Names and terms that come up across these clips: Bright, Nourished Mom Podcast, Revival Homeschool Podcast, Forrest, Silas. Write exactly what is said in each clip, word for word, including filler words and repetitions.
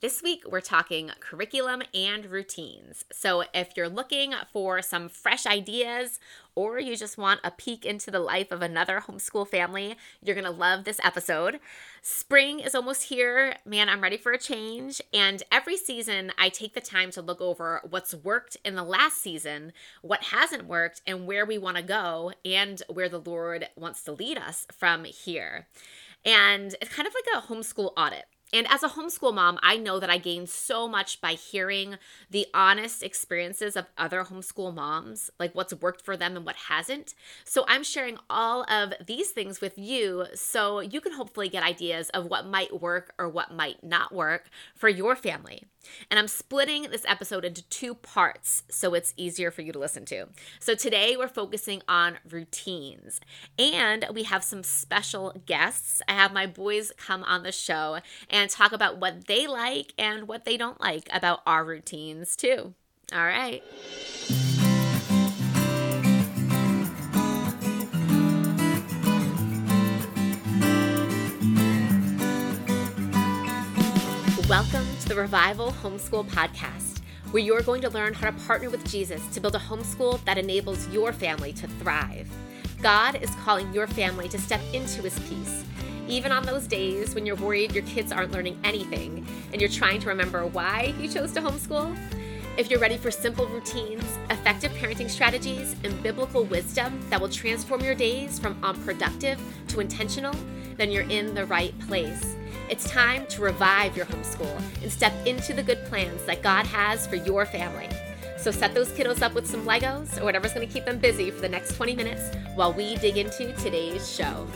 This week, we're talking curriculum and routines. So if you're looking for some fresh ideas or you just want a peek into the life of another homeschool family, you're going to love this episode. Spring is almost here. Man, I'm ready for a change. And every season, I take the time to look over what's worked in the last season, what hasn't worked, and where we want to go and where the Lord wants to lead us from here. And it's kind of like a homeschool audit. And as a homeschool mom, I know that I gain so much by hearing the honest experiences of other homeschool moms, like what's worked for them and what hasn't. So I'm sharing all of these things with you so you can hopefully get ideas of what might work or what might not work for your family. And I'm splitting this episode into two parts so it's easier for you to listen to. So today we're focusing on routines, and we have some special guests. I have my boys come on the show and talk about what they like and what they don't like about our routines too. All right. Welcome to the Revival Homeschool Podcast, where you're going to learn how to partner with Jesus to build a homeschool that enables your family to thrive. God is calling your family to step into His peace, even on those days when you're worried your kids aren't learning anything and you're trying to remember why you chose to homeschool. If you're ready for simple routines, effective parenting strategies, and biblical wisdom that will transform your days from unproductive to intentional, then you're in the right place. It's time to revive your homeschool and step into the good plans that God has for your family. So set those kiddos up with some Legos or whatever's going to keep them busy for the next twenty minutes while we dig into today's show.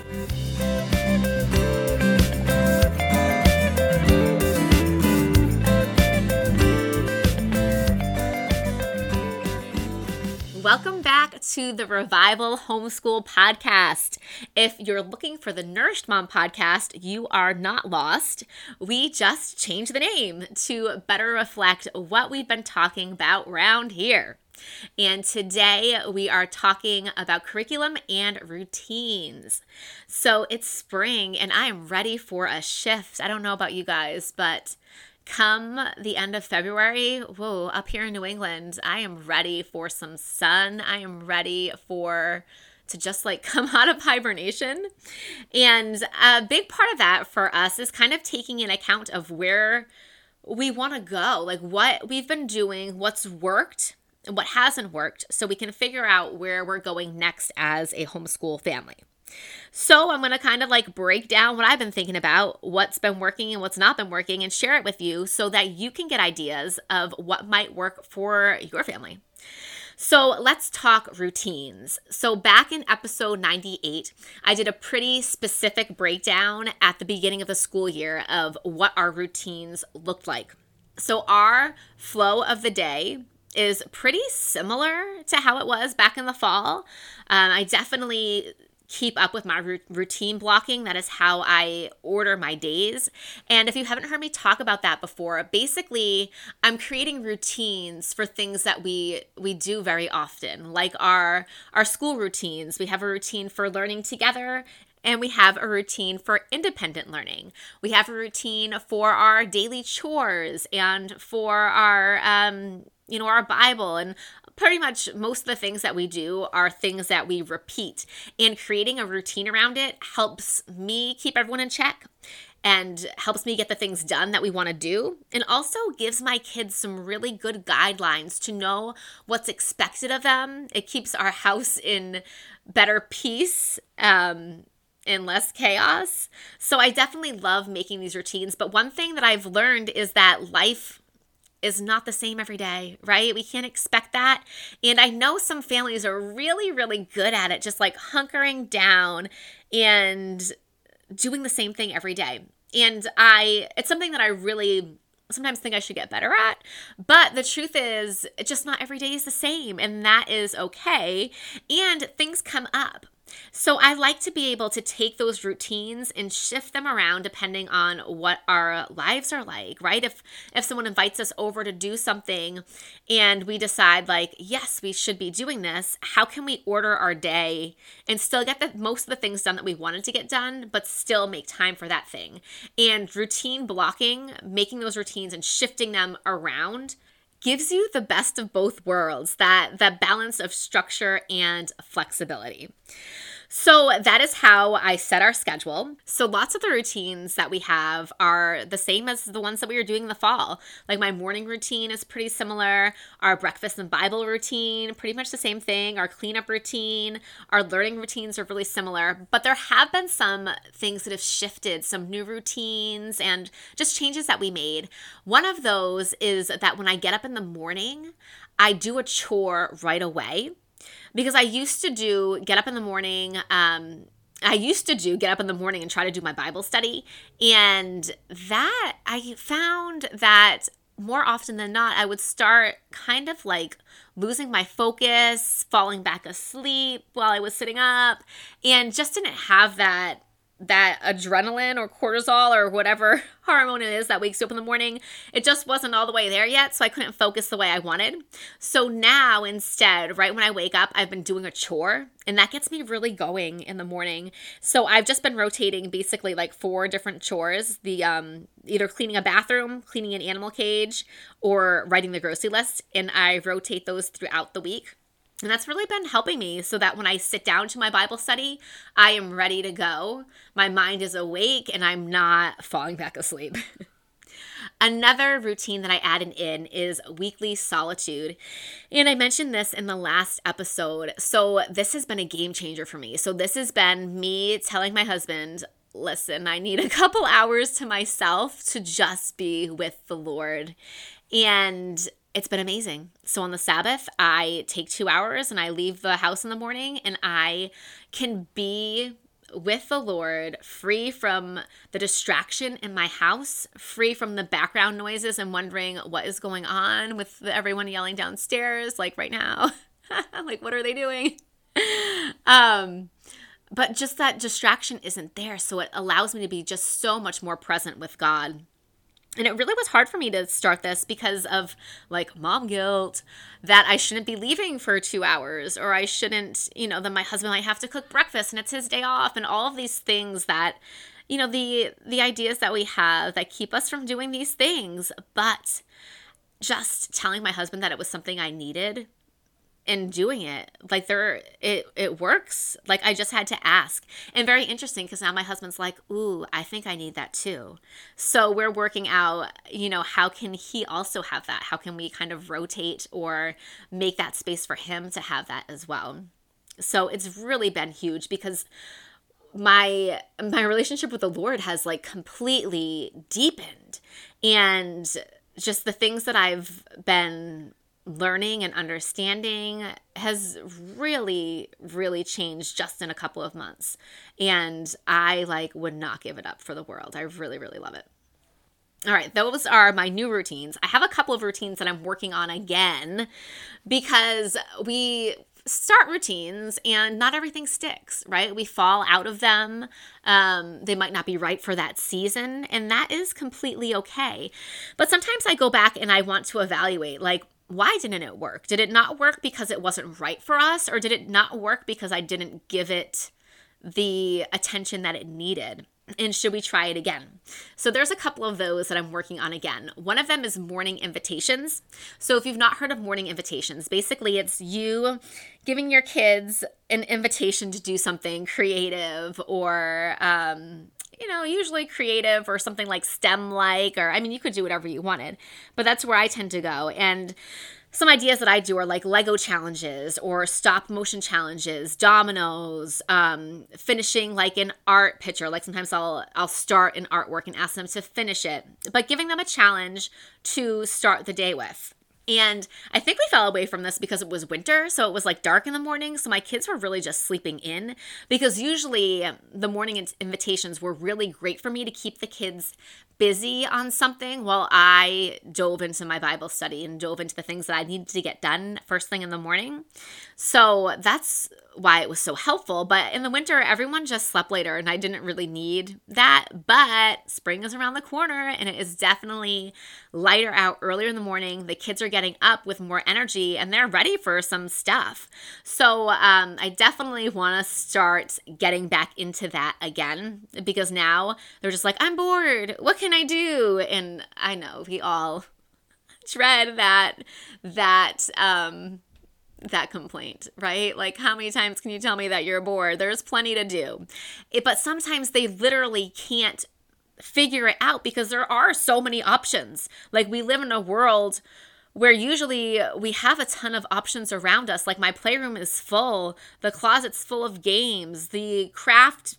Welcome back to the Revival Homeschool Podcast. If you're looking for the Nourished Mom Podcast, you are not lost. We just changed the name to better reflect what we've been talking about round here. And today we are talking about curriculum and routines. So it's spring and I am ready for a shift. I don't know about you guys, but come the end of February, whoa, up here in New England, I am ready for some sun. I am ready for to just like come out of hibernation. And a big part of that for us is kind of taking an account of where we want to go, like what we've been doing, what's worked, and what hasn't worked, so we can figure out where we're going next as a homeschool family. So I'm going to kind of like break down what I've been thinking about, what's been working and what's not been working, and share it with you so that you can get ideas of what might work for your family. So let's talk routines. So back in episode ninety-eight, I did a pretty specific breakdown at the beginning of the school year of what our routines looked like. So our flow of the day is pretty similar to how it was back in the fall. Um, I definitely keep up with my routine blocking. That is how I order my days. And if you haven't heard me talk about that before, basically I'm creating routines for things that we we do very often, like our our school routines. We have a routine for learning together, and we have a routine for independent learning. We have a routine for our daily chores and for our um, you know, our Bible, and pretty much most of the things that we do are things that we repeat, and creating a routine around it helps me keep everyone in check and helps me get the things done that we want to do, and also gives my kids some really good guidelines to know what's expected of them. It keeps our house in better peace, um, and less chaos. So I definitely love making these routines, but one thing that I've learned is that life is not the same every day, right? We can't expect that. And I know some families are really, really good at it, just like hunkering down and doing the same thing every day. And I, it's something that I really sometimes think I should get better at, but the truth is just not every day is the same, and that is okay. And things come up. So I like to be able to take those routines and shift them around depending on what our lives are like, right? If if someone invites us over to do something and we decide like, yes, we should be doing this, how can we order our day and still get the most of the things done that we wanted to get done, but still make time for that thing? And routine blocking, making those routines and shifting them around gives you the best of both worlds, that the balance of structure and flexibility. So that is how I set our schedule. So lots of the routines that we have are the same as the ones that we were doing in the fall. Like my morning routine is pretty similar. Our breakfast and Bible routine, pretty much the same thing. Our cleanup routine, our learning routines are really similar. But there have been some things that have shifted, some new routines and just changes that we made. One of those is that when I get up in the morning, I do a chore right away. Because I used to do get up in the morning, um, I used to do get up in the morning and try to do my Bible study. And that I found that more often than not, I would start kind of like losing my focus, falling back asleep while I was sitting up, and just didn't have that that adrenaline or cortisol or whatever hormone it is that wakes you up in the morning. It just wasn't all the way there yet, so I couldn't focus the way I wanted. So now instead, right when I wake up, I've been doing a chore, and that gets me really going in the morning. So I've just been rotating basically like four different chores, the um, either cleaning a bathroom, cleaning an animal cage, or writing the grocery list, and I rotate those throughout the week. And that's really been helping me so that when I sit down to my Bible study, I am ready to go. My mind is awake and I'm not falling back asleep. Another routine that I added in is weekly solitude. And I mentioned this in the last episode. So this has been a game changer for me. So this has been me telling my husband, listen, I need a couple hours to myself to just be with the Lord. And it's been amazing. So on the Sabbath, I take two hours and I leave the house in the morning and I can be with the Lord, free from the distraction in my house, free from the background noises and wondering what is going on with everyone yelling downstairs, like right now. Like, what are they doing? Um, but just that distraction isn't there. So it allows me to be just so much more present with God. And it really was hard for me to start this because of like mom guilt that I shouldn't be leaving for two hours or I shouldn't, you know, then my husband might have to cook breakfast and it's his day off and all of these things that, you know, the the ideas that we have that keep us from doing these things. But just telling my husband that it was something I needed and doing it, like there, it it works. Like I just had to ask. And very interesting because now my husband's like, ooh, I think I need that too. So we're working out, you know, how can he also have that? How can we kind of rotate or make that space for him to have that as well? So it's really been huge because my my relationship with the Lord has like completely deepened. And just the things that I've been learning and understanding has really, really changed just in a couple of months. And I like would not give it up for the world. I really, really love it. All right, those are my new routines. I have a couple of routines that I'm working on again because we start routines and not everything sticks, right? We fall out of them. Um, they might not be right for that season, and that is completely okay. But sometimes I go back and I want to evaluate, like, why didn't it work? Did it not work because it wasn't right for us? Or did it not work because I didn't give it the attention that it needed? And should we try it again? So there's a couple of those that I'm working on again. One of them is morning invitations. So if you've not heard of morning invitations, basically it's you giving your kids an invitation to do something creative or, um, you know, usually creative or something like STEM-like, or I mean, you could do whatever you wanted, but that's where I tend to go. And some ideas that I do are like Lego challenges or stop motion challenges, dominoes, um, finishing like an art picture. Like sometimes I'll I'll start an artwork and ask them to finish it, but giving them a challenge to start the day with. And I think we fell away from this because it was winter, so it was like dark in the morning. So my kids were really just sleeping in, because usually the morning invitations were really great for me to keep the kids busy on something while I dove into my Bible study and dove into the things that I needed to get done first thing in the morning. So that's why it was so helpful. But in the winter, everyone just slept later, and I didn't really need that. But spring is around the corner, and it is definitely lighter out earlier in the morning. The kids are getting up with more energy, and they're ready for some stuff. So um, I definitely want to start getting back into that again, because now they're just like, I'm bored. What can I do? And I know we all dread that, that, um, that complaint, right? Like, how many times can you tell me that you're bored? There's plenty to do. It, but sometimes they literally can't figure it out because there are so many options. Like, we live in a world where usually we have a ton of options around us. Like, my playroom is full. The closet's full of games. The craft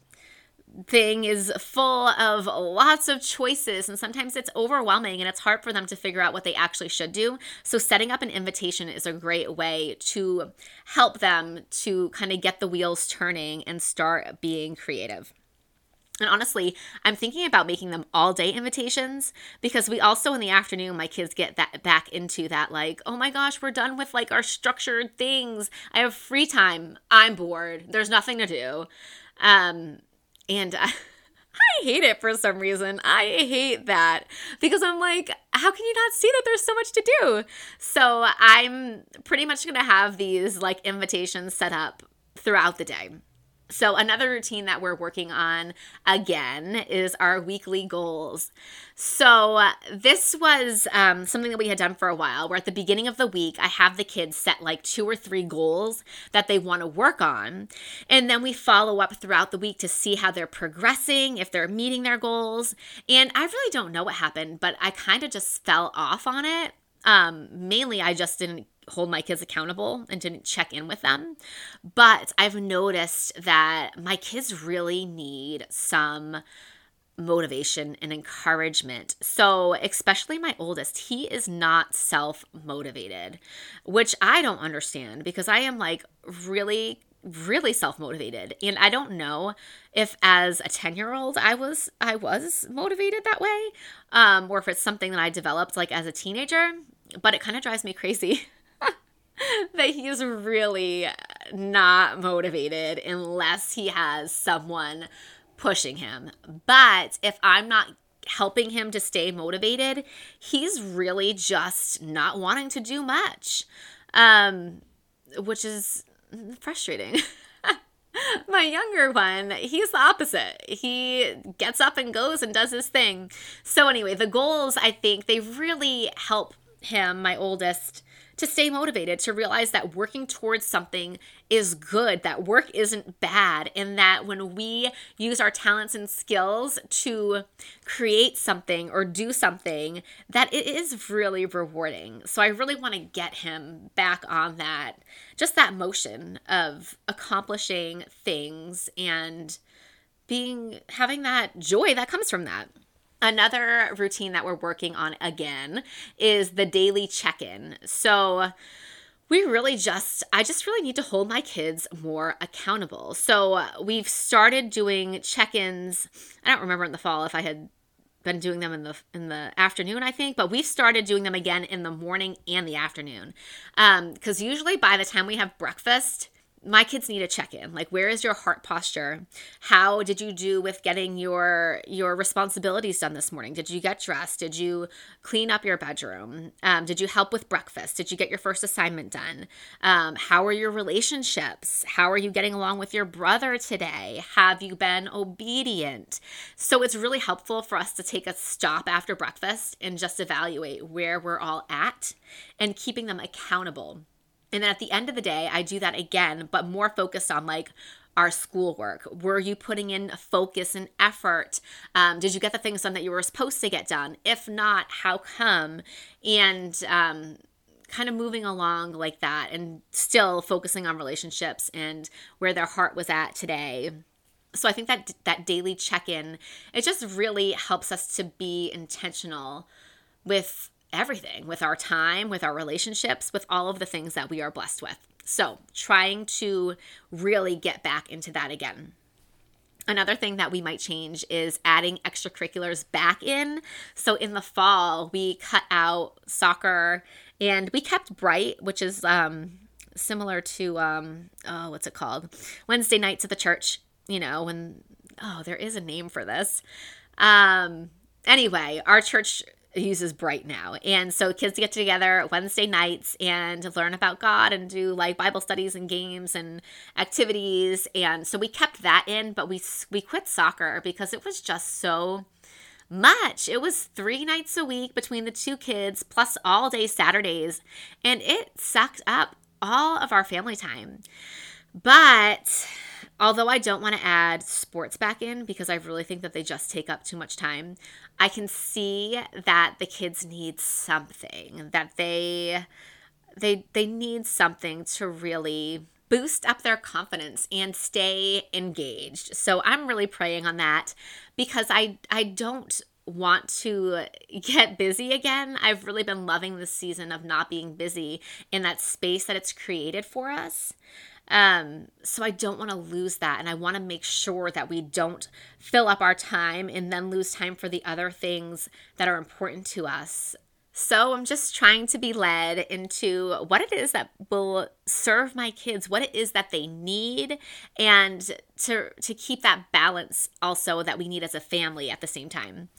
thing is full of lots of choices, and sometimes it's overwhelming and it's hard for them to figure out what they actually should do. So setting up an invitation is a great way to help them to kind of get the wheels turning and start being creative. And honestly, I'm thinking about making them all day invitations, because we also in the afternoon, my kids get that back into that, like, oh my gosh, we're done with like our structured things. I have free time. I'm bored. There's nothing to do. Um, And I, I hate it for some reason. I hate that, because I'm like, how can you not see that there's so much to do? So I'm pretty much going to have these like invitations set up throughout the day. So another routine that we're working on again is our weekly goals. So uh, this was um, something that we had done for a while, where at the beginning of the week, I have the kids set like two or three goals that they want to work on. And then we follow up throughout the week to see how they're progressing, if they're meeting their goals. And I really don't know what happened, but I kind of just fell off on it. Um, mainly, I just didn't hold my kids accountable and didn't check in with them. But I've noticed that my kids really need some motivation and encouragement. So especially my oldest, he is not self-motivated, which I don't understand, because I am like really, really self-motivated. And I don't know if as a ten-year-old I was I was motivated that way, um, or if it's something that I developed like as a teenager, but it kind of drives me crazy that he is really not motivated unless he has someone pushing him. But if I'm not helping him to stay motivated, he's really just not wanting to do much, um, which is frustrating. My younger one, he's the opposite. He gets up and goes and does his thing. So anyway, the goals, I think they really help him, my oldest, to stay motivated, to realize that working towards something is good, that work isn't bad, and that when we use our talents and skills to create something or do something, that it is really rewarding. So I really want to get him back on that, just that motion of accomplishing things and being, having that joy that comes from that. Another routine that we're working on again is the daily check-in. So we really just, I just really need to hold my kids more accountable. So we've started doing check-ins. I don't remember in the fall if I had been doing them in the in the afternoon, I think, but we've started doing them again in the morning and the afternoon. Um, because usually by the time we have breakfast, my kids need a check-in. Like, where is your heart posture? How did you do with getting your your responsibilities done this morning? Did you get dressed? Did you clean up your bedroom? Um, did you help with breakfast? Did you get your first assignment done? Um, how are your relationships? How are you getting along with your brother today? Have you been obedient? So it's really helpful for us to take a stop after breakfast and just evaluate where we're all at, and keeping them accountable. And then at the end of the day, I do that again, but more focused on like our schoolwork. Were you putting in focus and effort? Um, did you get the things done that you were supposed to get done? If not, how come? And um, kind of moving along like that, and still focusing on relationships and where their heart was at today. So I think that that daily check-in, it just really helps us to be intentional with everything, with our time, with our relationships, with all of the things that we are blessed with. So trying to really get back into that again. Another thing that we might change is adding extracurriculars back in. So in the fall, we cut out soccer and we kept Bright, which is um, similar to, um, oh, what's it called? Wednesday nights at the church, you know, when, oh, there is a name for this. Um, anyway, our church uses Bright now. And so kids get together Wednesday nights and learn about God and do like Bible studies and games and activities. And so we kept that in, but we we quit soccer because it was just so much. It was three nights a week between the two kids plus all day Saturdays. And it sucked up all of our family time. But although I don't want to add sports back in because I really think that they just take up too much time, I can see that the kids need something, that they they they need something to really boost up their confidence and stay engaged. So I'm really praying on that because I I don't want to get busy again. I've really been loving this season of not being busy in that space that it's created for us. Um, so I don't want to lose that. And I want to make sure that we don't fill up our time and then lose time for the other things that are important to us. So I'm just trying to be led into what it is that will serve my kids, what it is that they need, and to to keep that balance also that we need as a family at the same time.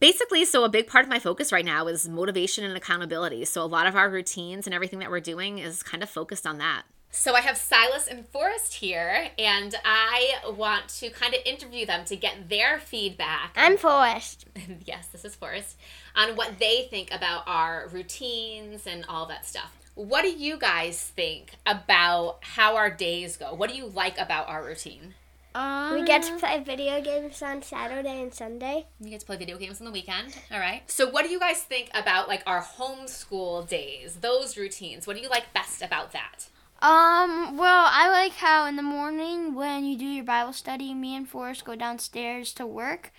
Basically, so a big part of my focus right now is motivation and accountability. So a lot of our routines and everything that we're doing is kind of focused on that. So I have Silas and Forrest here, and I want to kind of interview them to get their feedback. I'm Forrest. Yes, this is Forrest. On what they think about our routines and all that stuff. What do you guys think about how our days go? What do you like about our routine? Um, we get to play video games on Saturday and Sunday. You get to play video games on the weekend. All right. So what do you guys think about like our homeschool days, those routines? What do you like best about that? Um, well, I like how in the morning when you do your Bible study, me and Forrest go downstairs to work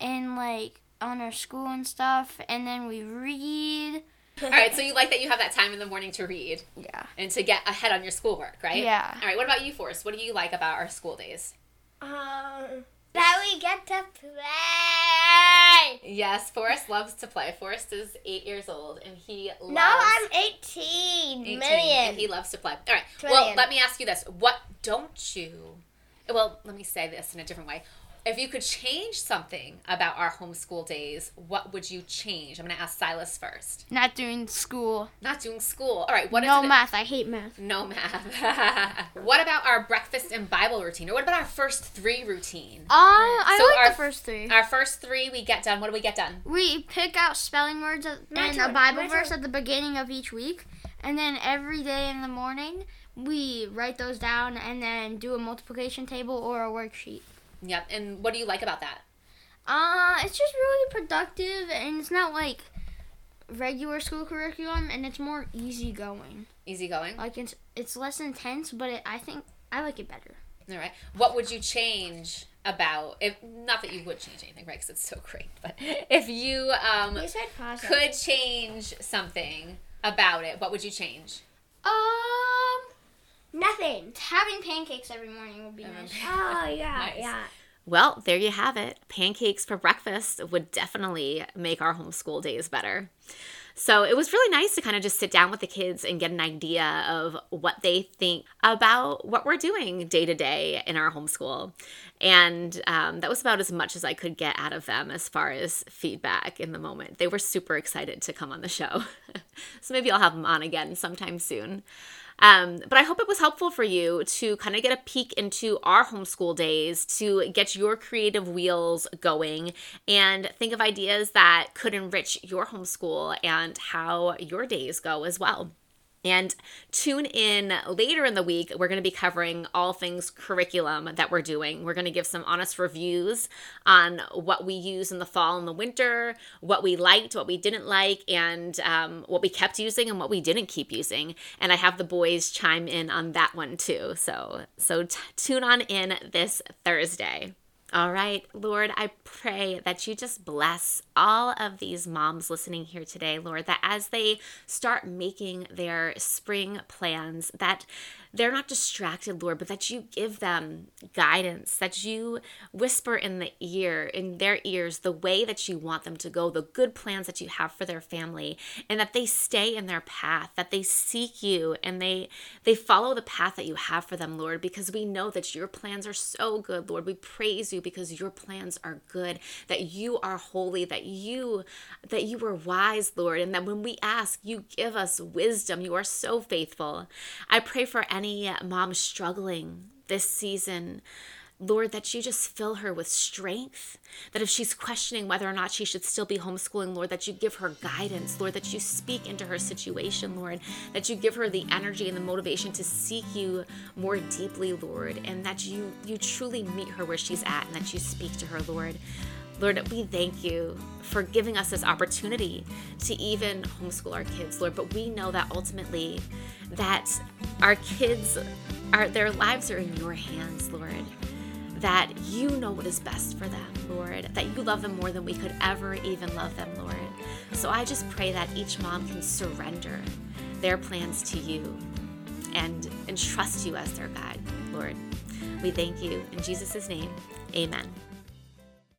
and, like, on our school and stuff, and then we read. All right, so you like that you have that time in the morning to read. Yeah. And to get ahead on your schoolwork, right? Yeah. All right, what about you, Forrest? What do you like about our school days? Um, that we get to play. Yes, Forrest loves to play. Forrest is eight years old, and he loves... No, I'm eighteen. eighteen million. And he loves to play. All right. Trillion. Well, let me ask you this. What don't you... Well, let me say this in a different way. If you could change something about our homeschool days, what would you change? I'm going to ask Silas first. Not doing school. Not doing school. All right. What no is math. It? I hate math. No math. What about our breakfast and Bible routine? Or what about our first three routine? Um, I so like our, the first three. Our first three we get done. What do we get done? We pick out spelling words and a Bible verse at the beginning of each week. And then every day in the morning, we write those down and then do a multiplication table or a worksheet. Yep, and what do you like about that? Uh, it's just really productive, and it's not like regular school curriculum, and it's more easygoing. Easygoing? Like, it's it's less intense, but it, I think I like it better. All right. What would you change about, if not that you would change anything, right, because it's so great, but if you um you said positive. Could change something about it, what would you change? Um... Nothing. Having pancakes every morning would be nice. Oh, yeah, nice. Yeah. Well, there you have it. Pancakes for breakfast would definitely make our homeschool days better. So it was really nice to kind of just sit down with the kids and get an idea of what they think about what we're doing day to day in our homeschool. And um, that was about as much as I could get out of them as far as feedback in the moment. They were super excited to come on the show. So maybe I'll have them on again sometime soon. Um, but I hope it was helpful for you to kind of get a peek into our homeschool days, to get your creative wheels going and think of ideas that could enrich your homeschool and how your days go as well. And tune in later in the week. We're going to be covering all things curriculum that we're doing. We're going to give some honest reviews on what we use in the fall and the winter, what we liked, what we didn't like, and um, what we kept using and what we didn't keep using. And I have the boys chime in on that one too. So, so t- tune on in this Thursday. All right, Lord, I pray that you just bless all of these moms listening here today, Lord, that as they start making their spring plans, that they're not distracted, Lord, but that you give them guidance, that you whisper in the ear, in their ears, the way that you want them to go, the good plans that you have for their family, and that they stay in their path, that they seek you, and they they follow the path that you have for them, Lord, because we know that your plans are so good, Lord. We praise you because your plans are good, that you are holy, that you that you are wise, Lord, and that when we ask, you give us wisdom. You are so faithful. I pray for any mom struggling this season, Lord, that you just fill her with strength, that if she's questioning whether or not she should still be homeschooling, Lord, that you give her guidance, Lord, that you speak into her situation, Lord, that you give her the energy and the motivation to seek you more deeply, Lord, and that you you truly meet her where she's at and that you speak to her, Lord. Lord, we thank you for giving us this opportunity to even homeschool our kids, Lord, but we know that ultimately that our kids, our, their lives are in your hands, Lord, that you know what is best for them, Lord, that you love them more than we could ever even love them, Lord. So I just pray that each mom can surrender their plans to you and entrust you as their guide, Lord. We thank you in Jesus' name. Amen.